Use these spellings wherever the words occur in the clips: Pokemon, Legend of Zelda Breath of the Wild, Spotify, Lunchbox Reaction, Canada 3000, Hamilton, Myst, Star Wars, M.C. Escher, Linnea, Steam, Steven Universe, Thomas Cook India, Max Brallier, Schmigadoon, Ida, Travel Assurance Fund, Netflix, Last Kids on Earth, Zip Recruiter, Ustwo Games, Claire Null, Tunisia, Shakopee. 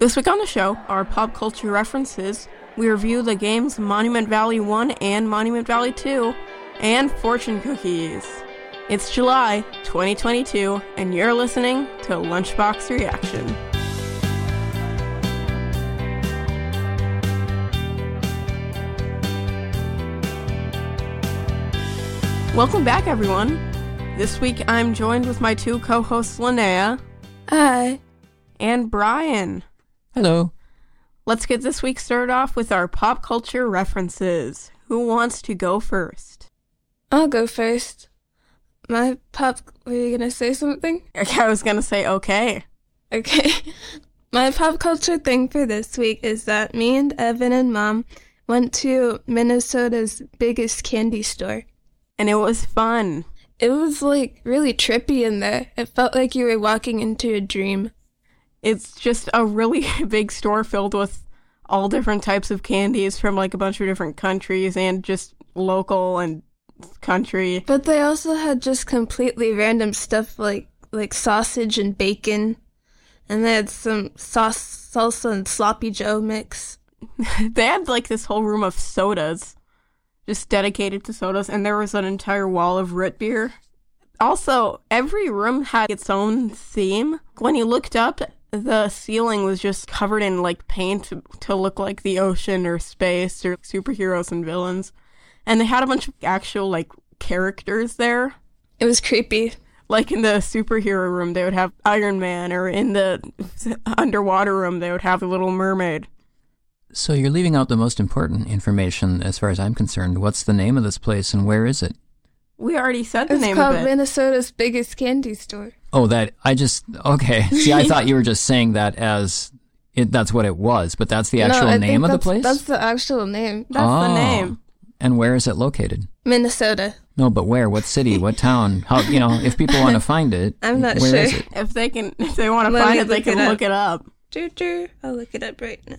This week on the show are pop culture references, we review the games Monument Valley 1 and Monument Valley 2, and fortune cookies. It's July 2022, and you're listening to Lunchbox Reaction. Welcome back, everyone. This week I'm joined with my two co-hosts, Linnea. Hi. And Brian. Hello. Let's get this week started off with our pop culture references. Who wants to go first? I'll go first. My pop... Were you going to say something? I was going to say okay. Okay. My pop culture thing for this week is that me and Evan and Mom went to Minnesota's biggest candy store. And it was fun. It was, like, really trippy in there. It felt like you were walking into a dream. It's just a really big store filled with all different types of candies from, like, a bunch of different countries and just local and country. But they also had just completely random stuff like sausage and bacon. And they had some salsa and sloppy joe mix. They had, like, this whole room of sodas, just dedicated to sodas. And there was an entire wall of root beer. Also, every room had its own theme. When you looked up... The ceiling was just covered in, like, paint to look like the ocean or space or superheroes and villains. And they had a bunch of actual, like, characters there. It was creepy. Like, in the superhero room, they would have Iron Man, or in the underwater room, they would have the Little Mermaid. So you're leaving out the most important information as far as I'm concerned. What's the name of this place, and where is it? We already said the name of it. It's called Minnesota's Biggest Candy Store. Oh, that, I just, okay. See, I thought you were just saying that as, it, that's what it was, but that's the actual name of the place? That's the actual name. That's the name. And where is it located? Minnesota. No, but where? What city? What town? How, you know, if people want to find it, I'm not sure. Is it? If they want to find it, they can look it up. I'll look it up right now.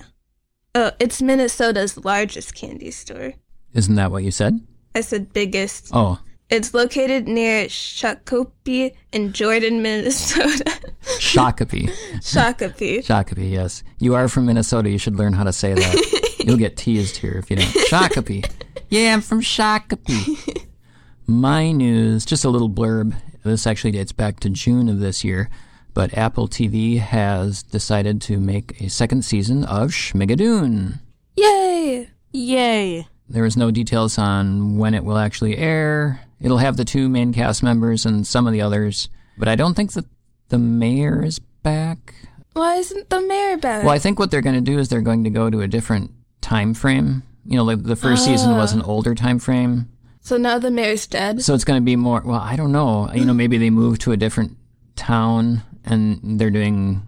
Oh, it's Minnesota's largest candy store. Isn't that what you said? I said biggest. Oh. It's located near Shakopee in Jordan, Minnesota. Shakopee. Shakopee. Shakopee, yes. You are from Minnesota. You should learn how to say that. You'll get teased here if you don't. Shakopee. Yeah, I'm from Shakopee. My news, just a little blurb. This actually dates back to June of this year, but Apple TV has decided to make a second season of Schmigadoon. Yay! Yay! There is no details on when it will actually air. It'll have the two main cast members and some of the others. But I don't think that the mayor is back. Why isn't the mayor back? Well, I think what they're going to do is they're going to go to a different time frame. You know, like the first season was an older time frame. So now the mayor's dead? So it's going to be more, well, I don't know. You know, maybe they move to a different town and they're doing,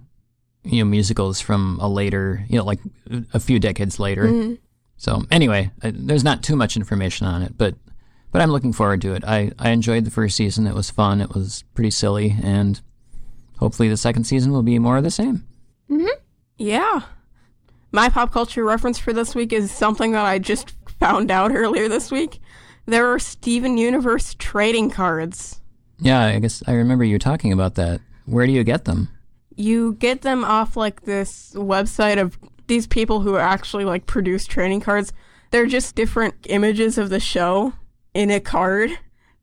you know, musicals from a later, you know, like a few decades later. Mm-hmm. So anyway, there's not too much information on it, but I'm looking forward to it. I enjoyed the first season. It was fun. It was pretty silly, and hopefully the second season will be more of the same. Mm-hmm. Yeah. My pop culture reference for this week is something that I just found out earlier this week. There are Steven Universe trading cards. Yeah, I guess I remember you talking about that. Where do you get them? You get them off, like, this website of... These people who actually, like, produce trading cards, they're just different images of the show in a card.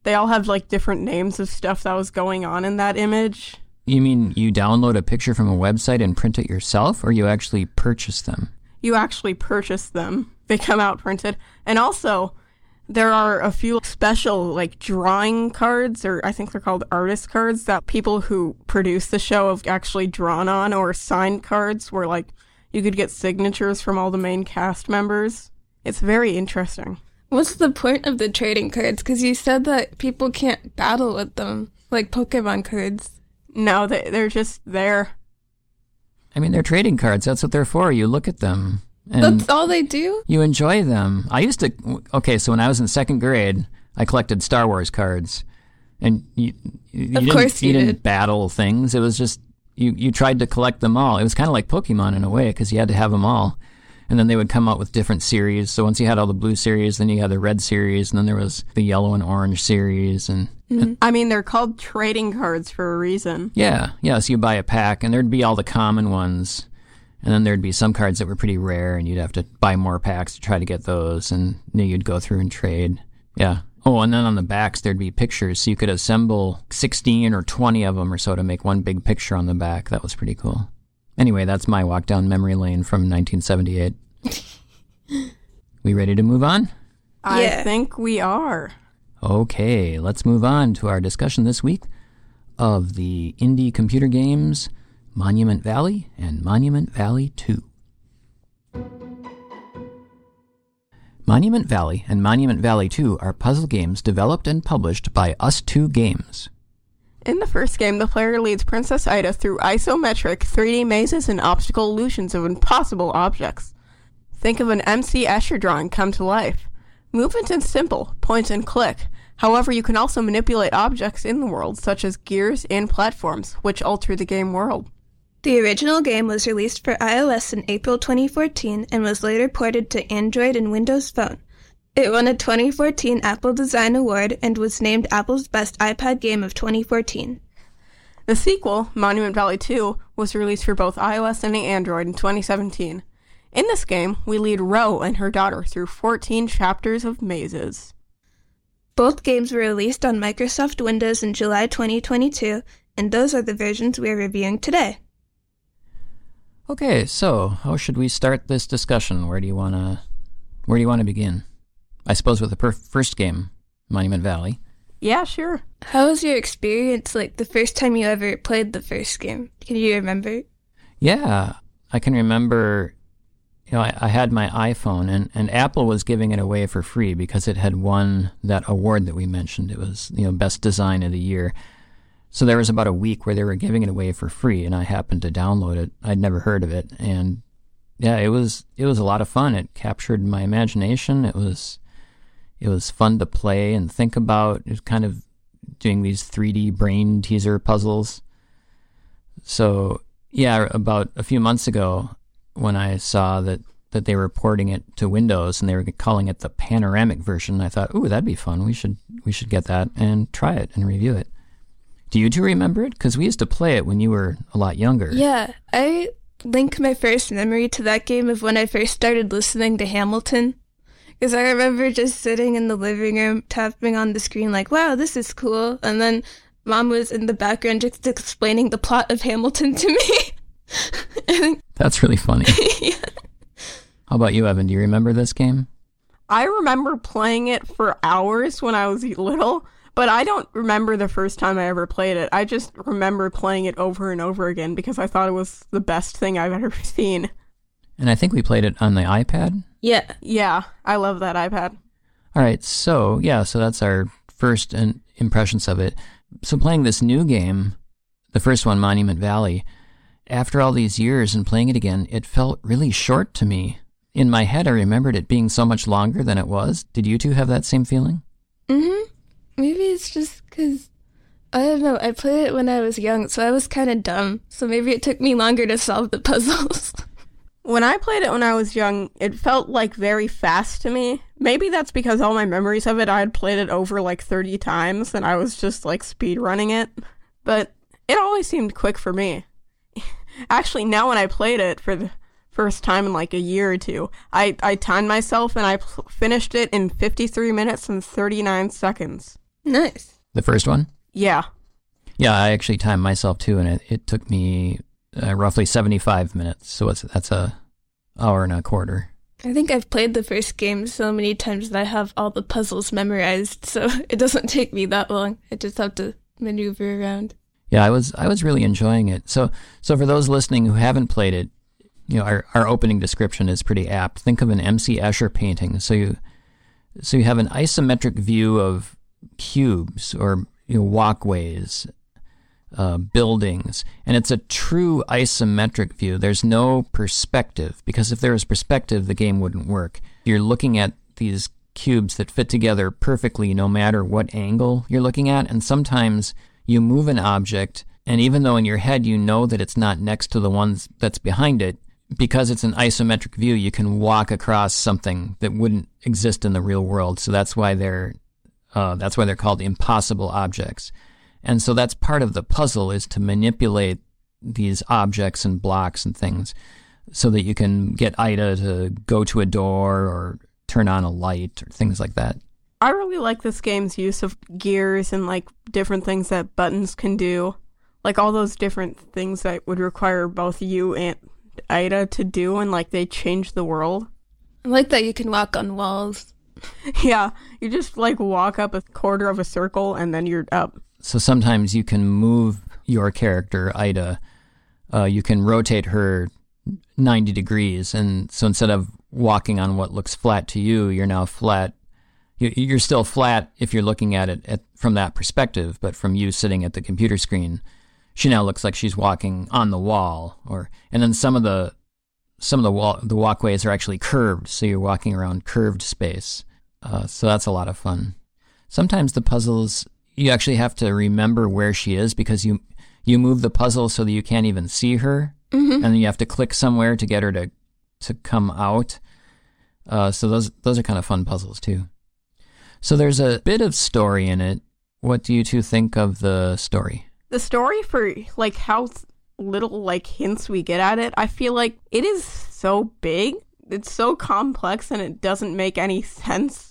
They all have, like, different names of stuff that was going on in that image. You mean you download a picture from a website and print it yourself, or you actually purchase them? You actually purchase them. They come out printed. And also, there are a few special, like, drawing cards, or I think they're called artist cards, that people who produce the show have actually drawn on, or signed cards where, like... You could get signatures from all the main cast members. It's very interesting. What's the point of the trading cards? Because you said that people can't battle with them, like Pokemon cards. No, they're just there. I mean, they're trading cards. That's what they're for. You look at them. And that's all they do? You enjoy them. I used to... Okay, so when I was in second grade, I collected Star Wars cards. And you didn't battle things. It was just... You tried to collect them all. It was kind of like Pokemon in a way, because you had to have them all. And then they would come out with different series. So once you had all the blue series, then you had the red series, and then there was the yellow and orange series. And I mean, they're called trading cards for a reason. Yeah. So you buy a pack, and there'd be all the common ones. And then there'd be some cards that were pretty rare, and you'd have to buy more packs to try to get those. And then you'd go through and trade. Yeah. Oh, and then on the backs, there'd be pictures. So you could assemble 16 or 20 of them or so to make one big picture on the back. That was pretty cool. Anyway, that's my walk down memory lane from 1978. We ready to move on? I think we are. Okay, let's move on to our discussion this week of the indie computer games Monument Valley and Monument Valley 2. Monument Valley and Monument Valley 2 are puzzle games developed and published by Ustwo Games. In the first game, the player leads Princess Ida through isometric 3D mazes and obstacle illusions of impossible objects. Think of an M.C. Escher drawing come to life. Movement is simple, point and click. However, you can also manipulate objects in the world, such as gears and platforms, which alter the game world. The original game was released for iOS in April 2014 and was later ported to Android and Windows Phone. It won a 2014 Apple Design Award and was named Apple's Best iPad Game of 2014. The sequel, Monument Valley 2, was released for both iOS and Android in 2017. In this game, we lead Ro and her daughter through 14 chapters of mazes. Both games were released on Microsoft Windows in July 2022, and those are the versions we are reviewing today. Okay, so how should we start this discussion? Where do you want to begin? I suppose with the first game, Monument Valley. Yeah, sure. How was your experience like the first time you ever played the first game? Can you remember? Yeah, I can remember. You know, I had my iPhone, and Apple was giving it away for free because it had won that award that we mentioned. It was, you know, best design of the year. So there was about a week where they were giving it away for free, and I happened to download it. I'd never heard of it, and yeah, it was a lot of fun. It captured my imagination. It was fun to play and think about. It was kind of doing these 3D brain teaser puzzles. So yeah, about a few months ago, when I saw that they were porting it to Windows and they were calling it the panoramic version, I thought, ooh, that'd be fun. We should get that and try it and review it. Do you two remember it? Because we used to play it when you were a lot younger. Yeah, I link my first memory to that game of when I first started listening to Hamilton. Because I remember just sitting in the living room, tapping on the screen like, wow, this is cool. And then Mom was in the background just explaining the plot of Hamilton to me. That's really funny. Yeah. How about you, Evan? Do you remember this game? I remember playing it for hours when I was little. But I don't remember the first time I ever played it. I just remember playing it over and over again because I thought it was the best thing I've ever seen. And I think we played it on the iPad? Yeah. Yeah, I love that iPad. All right, so that's our first impressions of it. So playing this new game, the first one, Monument Valley, after all these years and playing it again, it felt really short to me. In my head, I remembered it being so much longer than it was. Did you two have that same feeling? Mm-hmm. Maybe it's just because, I don't know, I played it when I was young, so I was kind of dumb. So maybe it took me longer to solve the puzzles. When I played it when I was young, it felt like very fast to me. Maybe that's because all my memories of it, I had played it over like 30 times and I was just like speedrunning it. But it always seemed quick for me. Actually, now when I played it for the first time in like a year or two, I timed myself and I finished it in 53 minutes and 39 seconds. Nice. The first one? Yeah. Yeah, I actually timed myself too, and it took me roughly 75 minutes, so that's an hour and a quarter. I think I've played the first game so many times that I have all the puzzles memorized, so it doesn't take me that long. I just have to maneuver around. Yeah, I was really enjoying it. So for those listening who haven't played it, you know, our opening description is pretty apt. Think of an M.C. Escher painting. So you have an isometric view of cubes or, you know, walkways buildings, and it's a true isometric view. There's no perspective, because if there was perspective, the game wouldn't work. You're looking at these cubes that fit together perfectly no matter what angle you're looking at, and sometimes you move an object, and even though in your head you know that it's not next to the one that's behind it, because it's an isometric view, you can walk across something that wouldn't exist in the real world. So that's why they're called impossible objects. And so that's part of the puzzle, is to manipulate these objects and blocks and things so that you can get Ida to go to a door or turn on a light or things like that. I really like this game's use of gears and like different things that buttons can do. Like all those different things that would require both you and Ida to do, and like they change the world. I like that you can walk on walls. Yeah, you just like walk up a quarter of a circle and then you're up. So sometimes you can move your character, Ida. You can rotate her 90 degrees. And so instead of walking on what looks flat to you, you're now flat. You're still flat if you're looking at it from that perspective, but from you sitting at the computer screen, she now looks like she's walking on the wall. And then some of the walkways are actually curved, so you're walking around curved space. So that's a lot of fun. Sometimes the puzzles, you actually have to remember where she is, because you move the puzzle so that you can't even see her, mm-hmm. and then you have to click somewhere to get her to come out. So those are kind of fun puzzles too. So there's a bit of story in it. What do you two think of the story? The story, for like how little like hints we get at it, I feel like it is so big, it's so complex, and it doesn't make any sense.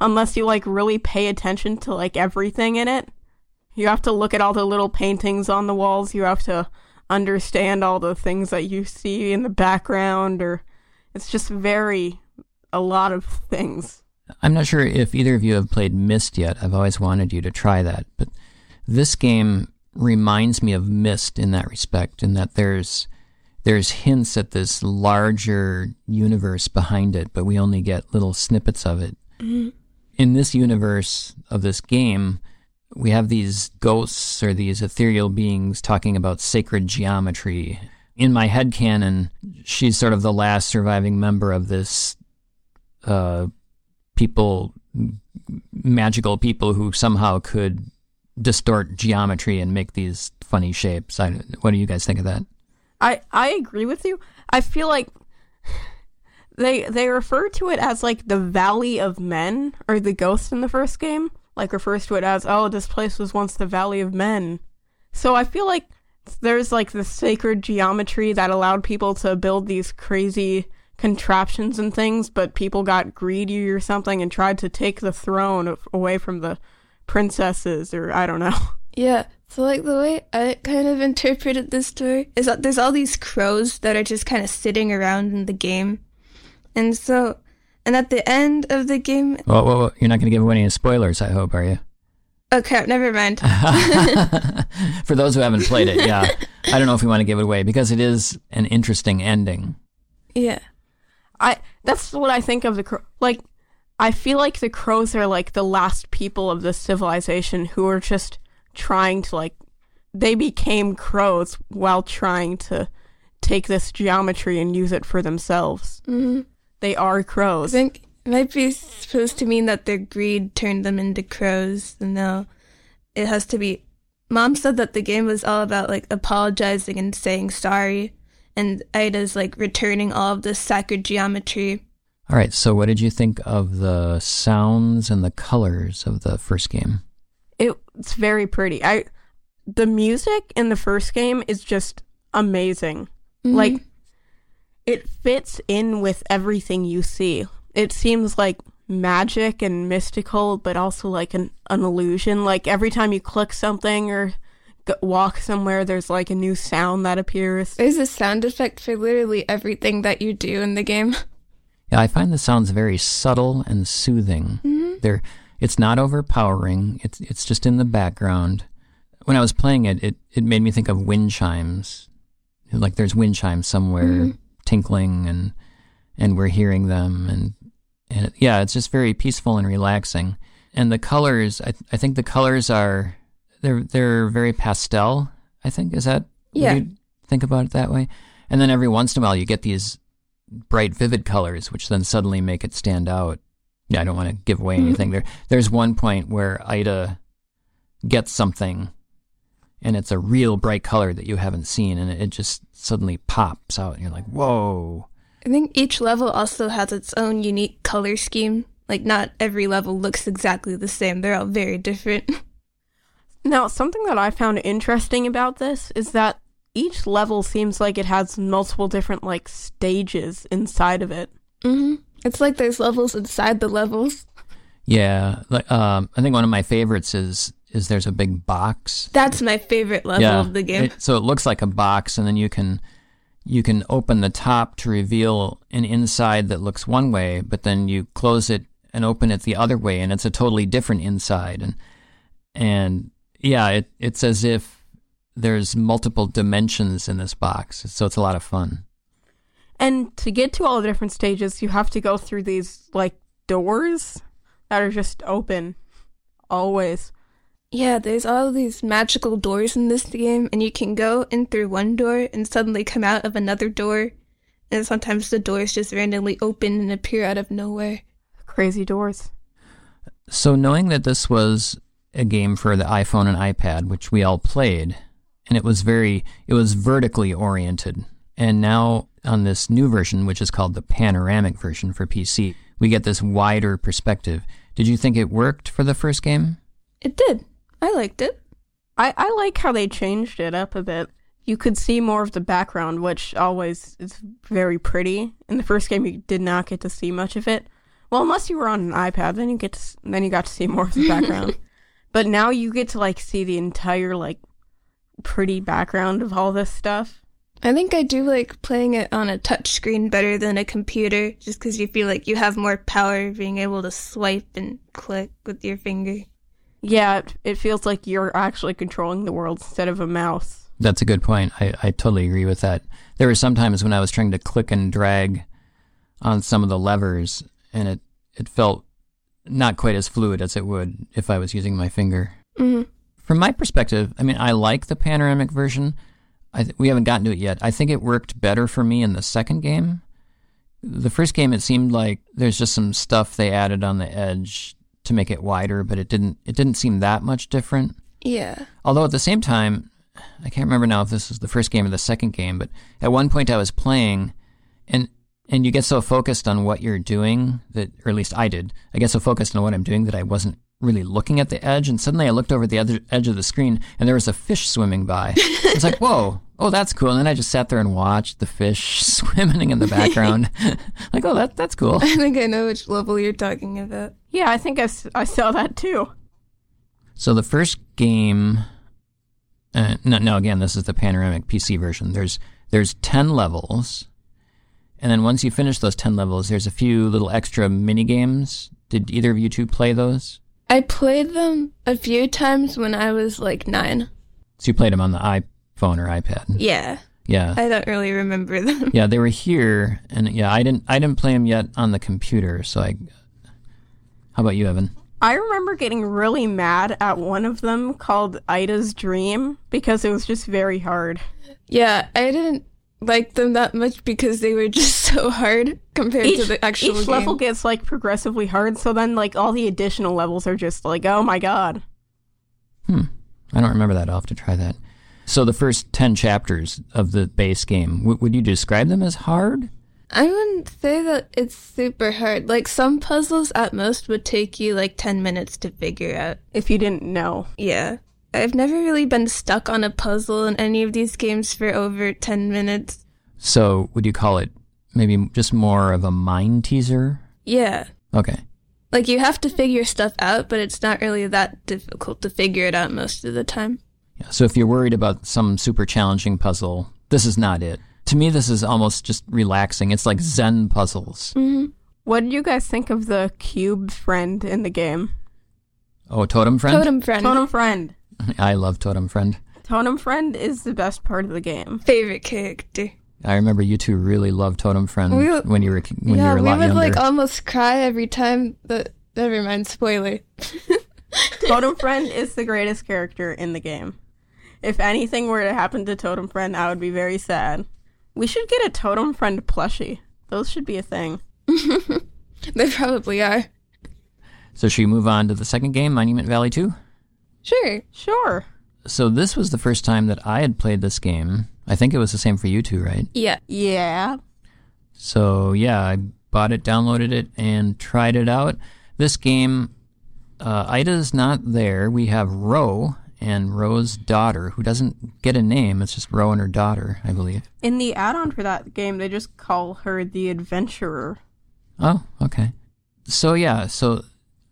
Unless you, like, really pay attention to, like, everything in it. You have to look at all the little paintings on the walls. You have to understand all the things that you see in the background. Or it's just a lot of things. I'm not sure if either of you have played Myst yet. I've always wanted you to try that. But this game reminds me of Myst in that respect, in that there's hints at this larger universe behind it, but we only get little snippets of it. Mm-hmm. In this universe of this game, we have these ghosts or these ethereal beings talking about sacred geometry. In my headcanon, she's sort of the last surviving member of this magical people who somehow could distort geometry and make these funny shapes. What do you guys think of that? I agree with you. I feel like They refer to it as, like, the Valley of Men, or the ghost in the first game. Like, refers to it as, oh, this place was once the Valley of Men. So I feel like there's, like, the sacred geometry that allowed people to build these crazy contraptions and things, but people got greedy or something and tried to take the throne away from the princesses, or I don't know. Yeah, so, like, the way I kind of interpreted this story is that there's all these crows that are just kind of sitting around in the game. And at the end of the game... Whoa. You're not going to give away any spoilers, I hope, are you? Oh, crap, never mind. For those who haven't played it, yeah. I don't know if we want to give it away, because it is an interesting ending. Yeah. That's what I think of the crow. Like, I feel like the crows are, like, the last people of this civilization who are just trying to, like... They became crows while trying to take this geometry and use it for themselves. Mm-hmm. They are crows. I think it might be supposed to mean that their greed turned them into crows. And now it has to be... Mom said that the game was all about, like, apologizing and saying sorry. And Ida's, like, returning all of the sacred geometry. All right, so what did you think of the sounds and the colors of the first game? It's very pretty. The music in the first game is just amazing. Mm-hmm. Like... It fits in with everything you see. It seems like magic and mystical, but also like an illusion. Like every time you click something or walk somewhere, there's like a new sound that appears. There's a sound effect for literally everything that you do in the game. Yeah, I find the sounds very subtle and soothing. Mm-hmm. It's not overpowering. It's just in the background. When I was playing it made me think of wind chimes. Like there's wind chimes somewhere. Mm-hmm. Tinkling and we're hearing them and it's just very peaceful and relaxing. And the colors, I think the colors are they're very pastel. I think. Is that yeah. you think about it that way? And then every once in a while you get these bright, vivid colors, which then suddenly make it stand out. Yeah, I don't want to give away anything. There's one point where Ida gets something, and it's a real bright color that you haven't seen, and it just suddenly pops out, and you're like, whoa. I think each level also has its own unique color scheme. Like, not every level looks exactly the same. They're all very different. Now, something that I found interesting about this is that each level seems like it has multiple different, like, stages inside of it. Mm-hmm. It's like there's levels inside the levels. Yeah. I think one of my favorites is there's a big box. That's my favorite level of the game. So it looks like a box, and then you can open the top to reveal an inside that looks one way, but then you close it and open it the other way, and it's a totally different inside. And yeah, it's as if there's multiple dimensions in this box, so it's a lot of fun. And to get to all the different stages, you have to go through these, like, doors that are just open, always. Yeah, there's all these magical doors in this game, and you can go in through one door and suddenly come out of another door, and sometimes the doors just randomly open and appear out of nowhere. Crazy doors. So knowing that this was a game for the iPhone and iPad, which we all played, and it was vertically oriented, and now on this new version, which is called the panoramic version for PC, we get this wider perspective. Did you think it worked for the first game? It did. I liked it. I like how they changed it up a bit. You could see more of the background, which always is very pretty. In the first game, you did not get to see much of it. Well, unless you were on an iPad, then you got to see more of the background. But now you get to, like, see the entire, like, pretty background of all this stuff. I think I do like playing it on a touchscreen better than a computer, just because you feel like you have more power being able to swipe and click with your finger. Yeah, it feels like you're actually controlling the world instead of a mouse. That's a good point. I totally agree with that. There were some times when I was trying to click and drag on some of the levers, and it felt not quite as fluid as it would if I was using my finger. Mm-hmm. From my perspective, I mean, I like the panoramic version. We haven't gotten to it yet. I think it worked better for me in the second game. The first game, it seemed like there's just some stuff they added on the edge to make it wider, but it didn't seem that much different. Yeah. Although at the same time, I can't remember now if this was the first game or the second game, but at one point I was playing, and you get so focused on what you're doing that, or at least I did, I get so focused on what I'm doing that I wasn't really looking at the edge, and suddenly I looked over the other edge of the screen, and there was a fish swimming by. I was like, whoa, oh, that's cool. And then I just sat there and watched the fish swimming in the background. Like, oh, that's cool. I think I know which level you're talking about. Yeah, I think I saw that too. So the first game, no, again, this is the panoramic PC version. There's 10 levels, and then once you finish those 10 levels, there's a few little extra mini-games. Did either of you two play those? I played them a few times when I was, like, 9. So you played them on the iPhone or iPad? Yeah. Yeah. I don't really remember them. Yeah, they were here, and yeah, I didn't play them yet on the computer, so I... How about you, Evan? I remember getting really mad at one of them called Ida's Dream, because it was just very hard. Yeah, I didn't like them that much because they were just so hard compared to the actual game. Each level gets, like, progressively hard, so then, like, all the additional levels are just like, oh my god. I don't remember that. I'll have to try that. So the first 10 chapters of the base game, would you describe them as hard? I wouldn't say that it's super hard. Like, some puzzles at most would take you, like, 10 minutes to figure out. If you didn't know. Yeah. I've never really been stuck on a puzzle in any of these games for over 10 minutes. So, would you call it maybe just more of a mind teaser? Yeah. Okay. Like, you have to figure stuff out, but it's not really that difficult to figure it out most of the time. Yeah. So, if you're worried about some super challenging puzzle, this is not it. To me, this is almost just relaxing. It's like Zen puzzles. Mm-hmm. What did you guys think of the cube friend in the game? Oh, Totem Friend? Totem Friend. I love Totem Friend. Totem Friend is the best part of the game. Favorite character. I remember you two really loved Totem Friend when you were a lot younger. Yeah, we would like almost cry every time. Never mind, spoiler. Totem Friend is the greatest character in the game. If anything were to happen to Totem Friend, I would be very sad. We should get a Totem Friend plushie. Those should be a thing. They probably are. So should we move on to the second game, Monument Valley 2? Sure. So this was the first time that I had played this game. I think it was the same for you two, right? Yeah. So yeah, I bought it, downloaded it, and tried it out. This game, Ida's not there. We have Ro and Ro's daughter, who doesn't get a name. It's just Ro and her daughter, I believe. In the add-on for that game, they just call her the Adventurer. Oh, okay. So yeah, so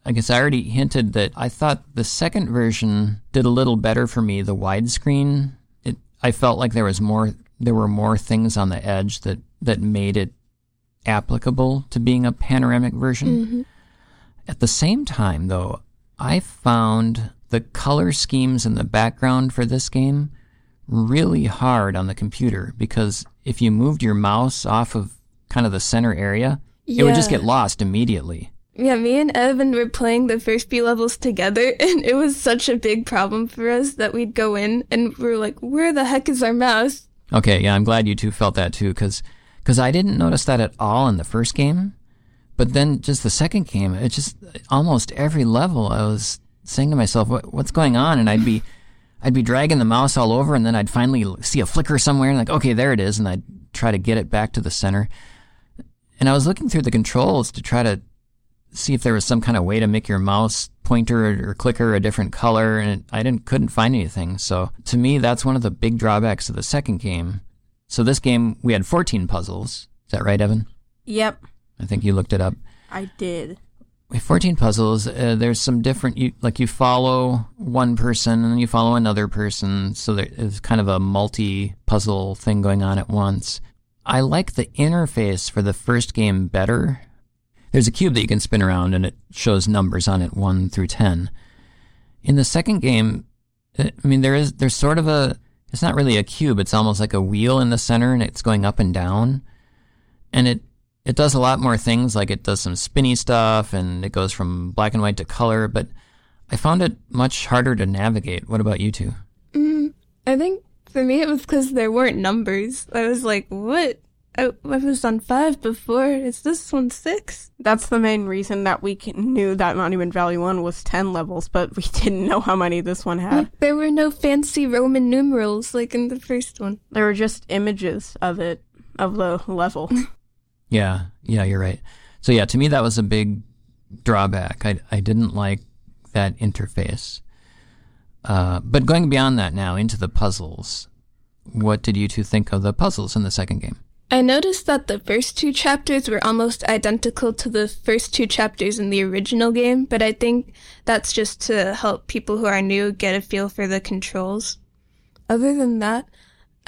I guess I already hinted that I thought the second version did a little better for me, the widescreen. I felt like there were more things on the edge that made it applicable to being a panoramic version. Mm-hmm. At the same time, though, I found the color schemes in the background for this game really hard on the computer, because if you moved your mouse off of kind of the center area, it would just get lost immediately. Yeah, me and Evan were playing the first few levels together, and it was such a big problem for us that we'd go in and we're like, where the heck is our mouse? Okay, yeah, I'm glad you two felt that too, because I didn't notice that at all in the first game, but then just the second game, it just, almost every level I was saying to myself, what's going on? And I'd be dragging the mouse all over, and then I'd finally see a flicker somewhere, and like, okay, there it is, and I'd try to get it back to the center. And I was looking through the controls to try to see if there was some kind of way to make your mouse pointer or clicker a different color, and I couldn't find anything. So to me, that's one of the big drawbacks of the second game. So this game, we had 14 puzzles. Is that right, Evan? Yep. I think you looked it up. I did. We have 14 puzzles. There's some different, you follow one person and then you follow another person. So there's kind of a multi-puzzle thing going on at once. I like the interface for the first game better. There's a cube that you can spin around, and it shows numbers on it, 1 through 10. In the second game, I mean, there's sort of a... It's not really a cube. It's almost like a wheel in the center, and it's going up and down. And it does a lot more things, like it does some spinny stuff, and it goes from black and white to color, but I found it much harder to navigate. What about you two? I think for me it was because there weren't numbers. I was like, what? I was on 5 before. Is this one 6? That's the main reason that we knew that Monument Valley 1 was 10 levels, but we didn't know how many this one had. Like, there were no fancy Roman numerals like in the first one. There were just images of it, of the level. Yeah, you're right. So yeah, to me that was a big drawback. I didn't like that interface. But going beyond that now, into the puzzles, what did you two think of the puzzles in the second game? I noticed that the first two chapters were almost identical to the first two chapters in the original game, but I think that's just to help people who are new get a feel for the controls. Other than that,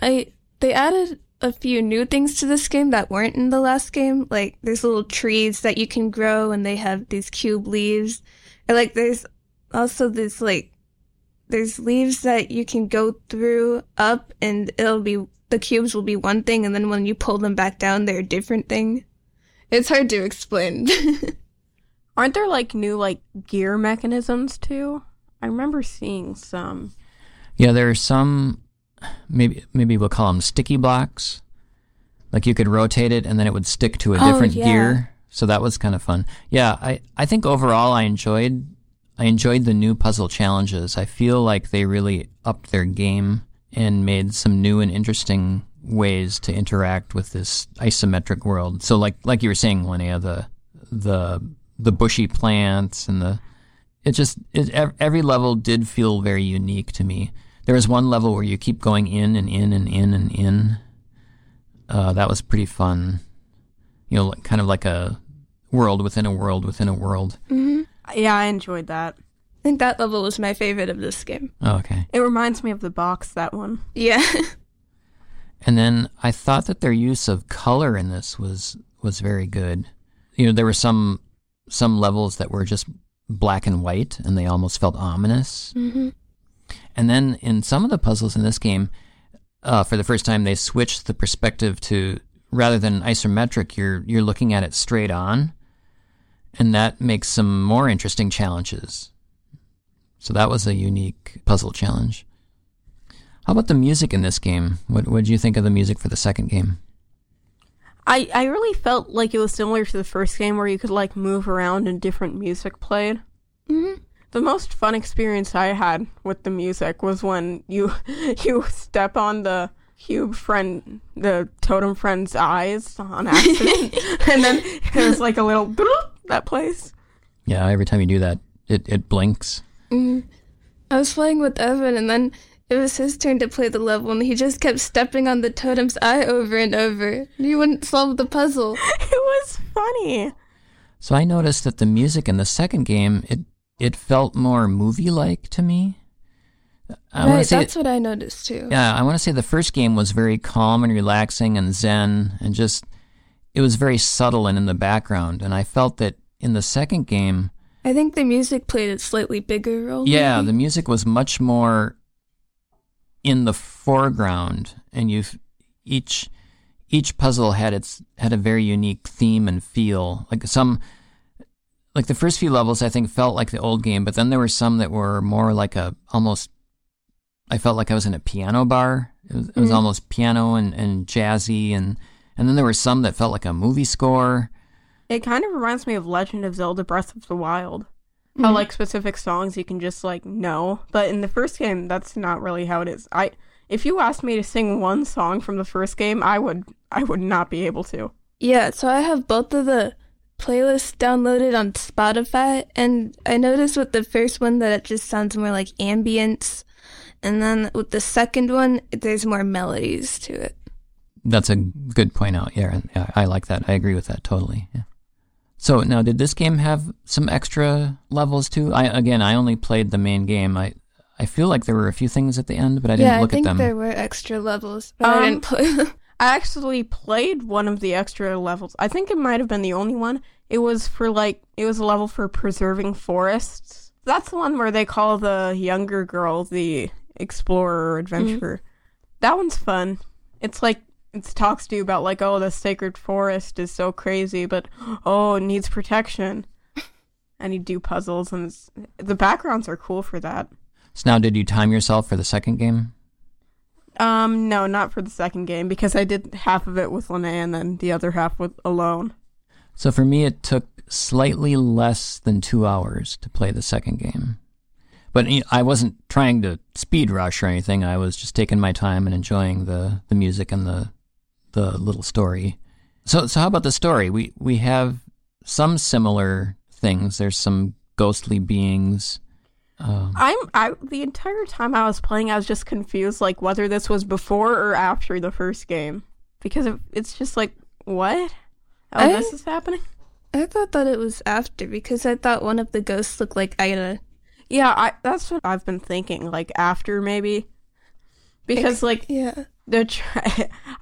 they added a few new things to this game that weren't in the last game. Like, there's little trees that you can grow, and they have these cube leaves. Or, like, there's also this, like, there's leaves that you can go through up, and it'll be... The cubes will be one thing, and then when you pull them back down, they're a different thing. It's hard to explain. Aren't there, like, new, like, gear mechanisms, too? I remember seeing some. Yeah, there are some, maybe we'll call them sticky blocks. Like, you could rotate it, and then it would stick to a different gear. So that was kind of fun. Yeah, I think overall I enjoyed the new puzzle challenges. I feel like they really upped their game and made some new and interesting ways to interact with this isometric world. So like you were saying, Linnea, the bushy plants and every level did feel very unique to me. There was one level where you keep going in and in and in and in. That was pretty fun. You know, kind of like a world within a world within a world. Mm-hmm. Yeah, I enjoyed that. I think that level was my favorite of this game. Oh, okay. It reminds me of the box, that one. Yeah. And then I thought that their use of color in this was very good. You know, there were some levels that were just black and white, and they almost felt ominous. Mm-hmm. And then in some of the puzzles in this game, for the first time, they switched the perspective to, rather than isometric, you're looking at it straight on, and that makes some more interesting challenges. So that was a unique puzzle challenge. How about the music in this game? What did you think of the music for the second game? I really felt like it was similar to the first game, where you could like move around and different music played. Mm-hmm. The most fun experience I had with the music was when you step on the cube friend, the totem friend's eyes on accident, and then there's like a little that plays. Yeah, every time you do that, it blinks. Mm. I was playing with Evan, and then it was his turn to play the level, and he just kept stepping on the totem's eye over and over. He wouldn't solve the puzzle. It was funny. So I noticed that the music in the second game, it felt more movie-like to me. Right, that's what I noticed too. Yeah, I want to say the first game was very calm and relaxing and zen, and just, it was very subtle and in the background. And I felt that in the second game, I think the music played a slightly bigger role. Yeah, maybe. The music was much more in the foreground, and each puzzle had a very unique theme and feel. Like the first few levels, I think, felt like the old game, but then there were some that were more like I felt like I was in a piano bar. It was almost piano and jazzy, and then there were some that felt like a movie score. It kind of reminds me of Legend of Zelda Breath of the Wild. Mm-hmm. How, like, specific songs you can just, like, know. But in the first game, that's not really how it is. If you asked me to sing one song from the first game, I would not be able to. Yeah, so I have both of the playlist downloaded on Spotify, and I noticed with the first one that it just sounds more like ambience, and then with the second one there's more melodies to it. That's a good point out. Yeah, I like that. I agree with that totally. Yeah. So now, did this game have some extra levels too? I only played the main game. I feel like there were a few things at the end, but I didn't look at them. Yeah, I think there were extra levels, but I didn't play them. I actually played one of the extra levels. I think it might have been the only one. It was a level for preserving forests. That's the one where they call the younger girl the explorer or adventurer. Mm-hmm. That one's fun. It's like, it talks to you about like, oh, the sacred forest is so crazy, but oh, it needs protection. And you do puzzles, and the backgrounds are cool for that. So now, did you time yourself for the second game? No, not for the second game, because I did half of it with Linnea and then the other half with alone. So for me, it took slightly less than 2 hours to play the second game. But I wasn't trying to speed rush or anything. I was just taking my time and enjoying the music and the little story. So how about the story? We have some similar things. There's some ghostly beings. The entire time I was playing, I was just confused, like, whether this was before or after the first game, because it's just like, what? This is happening? I thought that it was after, because I thought one of the ghosts looked like Ida. Yeah, that's what I've been thinking, like, after maybe, because, like, yeah.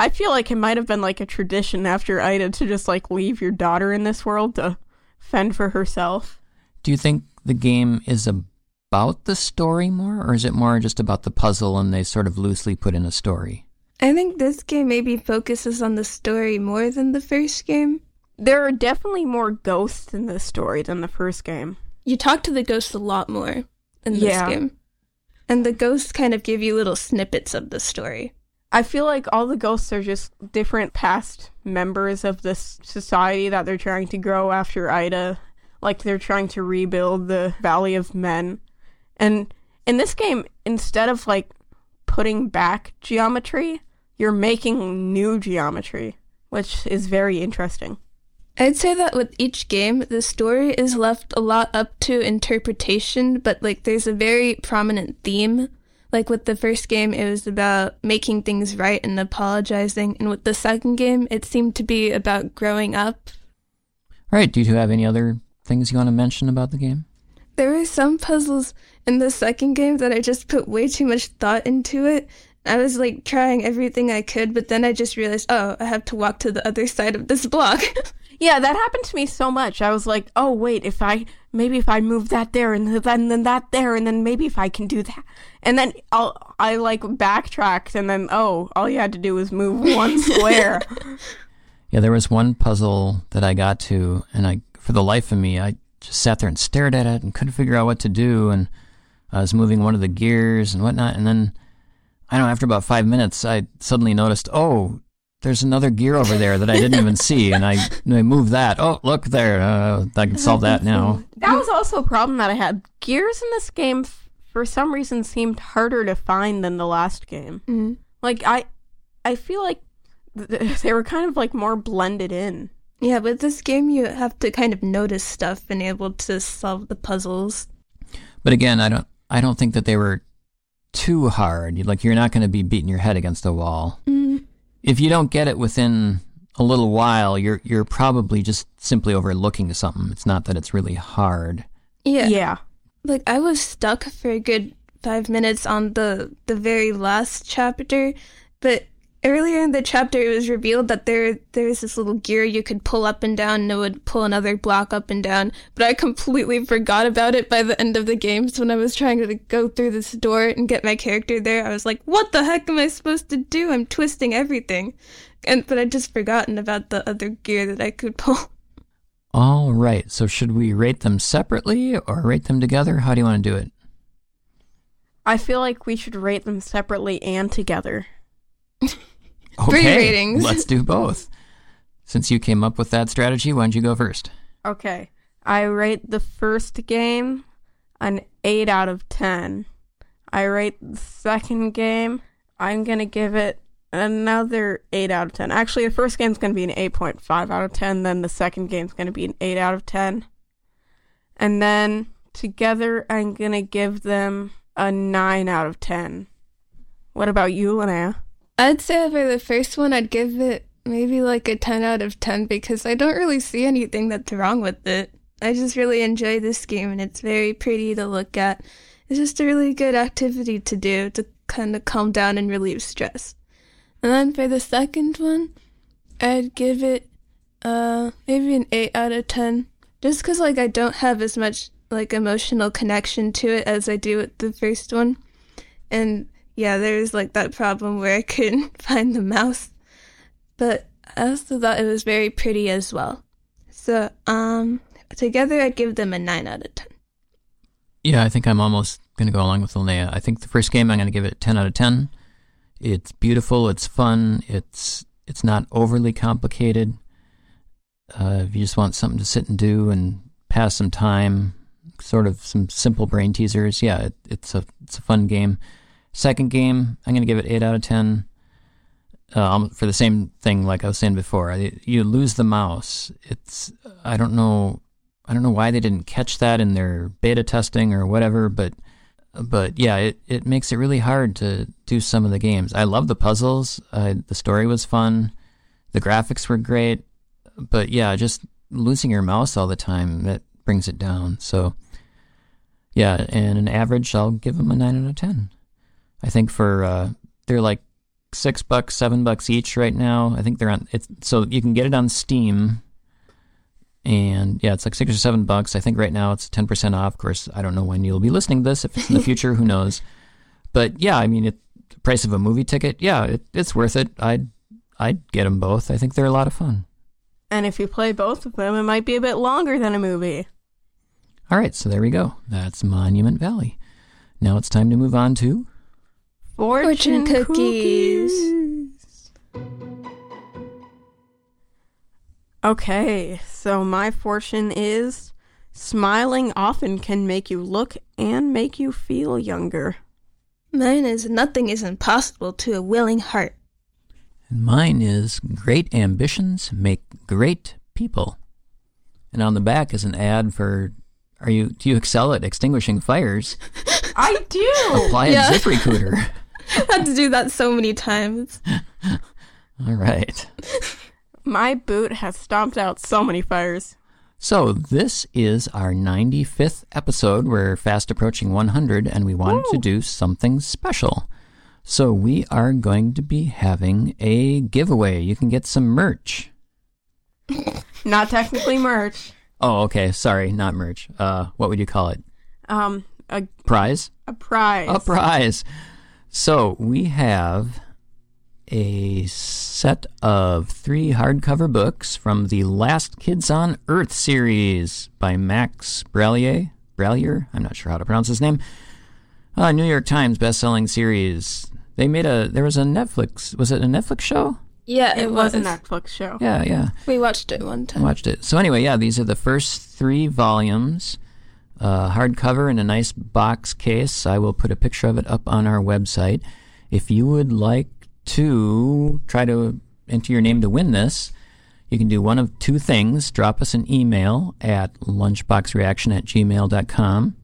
I feel like it might have been, like, a tradition after Ida to just, like, leave your daughter in this world to fend for herself. Do you think the game is about the story more, or is it more just about the puzzle and they sort of loosely put in a story? I think this game maybe focuses on the story more than the first game. There are definitely more ghosts in this story than the first game. You talk to the ghosts a lot more in this game. And the ghosts kind of give you little snippets of the story. I feel like all the ghosts are just different past members of this society that they're trying to grow after Ida. Like, they're trying to rebuild the Valley of Men. And in this game, instead of, like, putting back geometry, you're making new geometry, which is very interesting. I'd say that with each game, the story is left a lot up to interpretation, but, like, there's a very prominent theme. Like, with the first game, it was about making things right and apologizing, and with the second game, it seemed to be about growing up. All right, do you two have any other things you want to mention about the game? There were some puzzles in the second game that I just put way too much thought into it. I was, like, trying everything I could, but then I just realized, oh, I have to walk to the other side of this block. Yeah, that happened to me so much. I was like, oh, wait, if I move that there, and then that there, and then maybe if I can do that. And then I like, backtracked, and then, oh, all you had to do was move one square. Yeah, there was one puzzle that I got to, and for the life of me, I just sat there and stared at it and couldn't figure out what to do, and I was moving one of the gears and whatnot, and then I don't know, after about 5 minutes, I suddenly noticed, oh, there's another gear over there that I didn't even see, and I moved that. Oh, look there. I can solve that now. That was also a problem that I had. Gears in this game, for some reason, seemed harder to find than the last game. Mm-hmm. Like, I feel like they were kind of, like, more blended in. Yeah, with this game, you have to kind of notice stuff and able to solve the puzzles. But again, I don't think that they were too hard. Like, you're not going to be beating your head against a wall. Mm. If you don't get it within a little while, you're probably just simply overlooking something. It's not that it's really hard. Yeah. Like, I was stuck for a good 5 minutes on the very last chapter, but earlier in the chapter, it was revealed that there was this little gear you could pull up and down, and it would pull another block up and down. But I completely forgot about it by the end of the game. So when I was trying to go through this door and get my character there, I was like, "What the heck am I supposed to do? I'm twisting everything," but I'd just forgotten about the other gear that I could pull. All right. So should we rate them separately or rate them together? How do you want to do it? I feel like we should rate them separately and together. Okay, 3 ratings. Let's do both. Since you came up with that strategy, why don't you go first? Okay. I rate the first game an 8 out of 10. I rate the second game, I'm going to give it another 8 out of 10. Actually, the first game's going to be an 8.5 out of 10, then the second game's going to be an 8 out of 10. And then together, I'm going to give them a 9 out of 10. What about you, Linnea? I'd say for the first one, I'd give it maybe like a 10 out of 10 because I don't really see anything that's wrong with it. I just really enjoy this game, and it's very pretty to look at. It's just a really good activity to do to kind of calm down and relieve stress. And then for the second one, I'd give it maybe an 8 out of 10 just because like I don't have as much like emotional connection to it as I do with the first one. And yeah, there's like that problem where I couldn't find the mouse, but I also thought it was very pretty as well. So together I'd give them a 9 out of 10. Yeah, I think I'm almost going to go along with Linnea. I think the first game I'm going to give it a 10 out of 10. It's beautiful, it's fun, it's not overly complicated. If you just want something to sit and do and pass some time, sort of some simple brain teasers, yeah, it's a fun game. Second game, I'm going to give it 8 out of 10 for the same thing like I was saying before. You lose the mouse. I don't know why they didn't catch that in their beta testing or whatever, but yeah, it makes it really hard to do some of the games. I love the puzzles. The story was fun. The graphics were great. But yeah, just losing your mouse all the time, that brings it down. So yeah, and an average, I'll give them a 9 out of 10. I think for they're like $6, $7 each right now. I think they're on it, so you can get it on Steam, and yeah, it's like $6 or $7. I think right now it's 10% off. Of course, I don't know when you'll be listening to this. If it's in the future, who knows? But yeah, I mean, the price of a movie ticket. Yeah, it's worth it. I'd get them both. I think they're a lot of fun. And if you play both of them, it might be a bit longer than a movie. All right, so there we go. That's Monument Valley. Now it's time to move on to Fortune cookies. Okay, so my fortune is smiling often can make you look and make you feel younger. Mine is nothing is impossible to a willing heart. Mine is great ambitions make great people. And on the back is an ad for do you excel at extinguishing fires? I do. Apply a Zip Recruiter. Had to do that so many times. All right. My boot has stomped out so many fires. So this is our 95th episode. We're fast approaching 100, and we wanted to do something special. So we are going to be having a giveaway. You can get some merch. Not technically merch. Oh, okay. Sorry, not merch. What would you call it? A prize? A prize. So we have a set of 3 hardcover books from the Last Kids on Earth series by Max Brallier. I'm not sure how to pronounce his name. New York Times bestselling series. They made a, there was a Netflix, was it a Netflix show? Yeah, it was a Netflix show. Yeah, yeah. We watched it one time. Watched it. So anyway, yeah, these are the first 3 volumes, hardcover in a nice box case. I will put a picture of it up on our website. If you would like to try to enter your name to win this, you can do one of 2 things. Drop us an email at lunchboxreaction@gmail.com.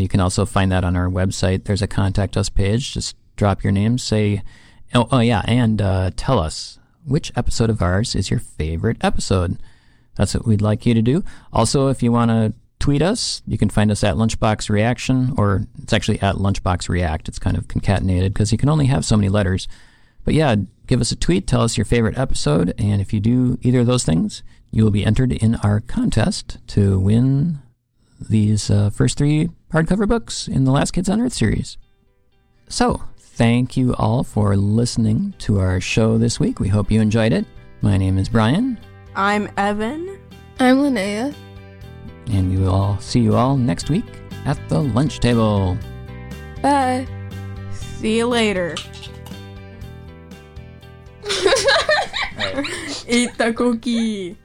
You can also find that on our website. There's a contact us page. Just drop your name, say, and tell us which episode of ours is your favorite episode. That's what we'd like you to do. Also, if you want to tweet us, you can find us at Lunchbox Reaction, or it's actually at Lunchbox React. It's kind of concatenated because you can only have so many letters. But yeah, give us a tweet, tell us your favorite episode, and if you do either of those things, you will be entered in our contest to win these first 3 hardcover books in the Last Kids on Earth series. So, thank you all for listening to our show this week. We hope you enjoyed it. My name is Brian. I'm Evan. I'm Linnea. And we will all see you all next week at the lunch table. Bye. See you later. Eat the cookie.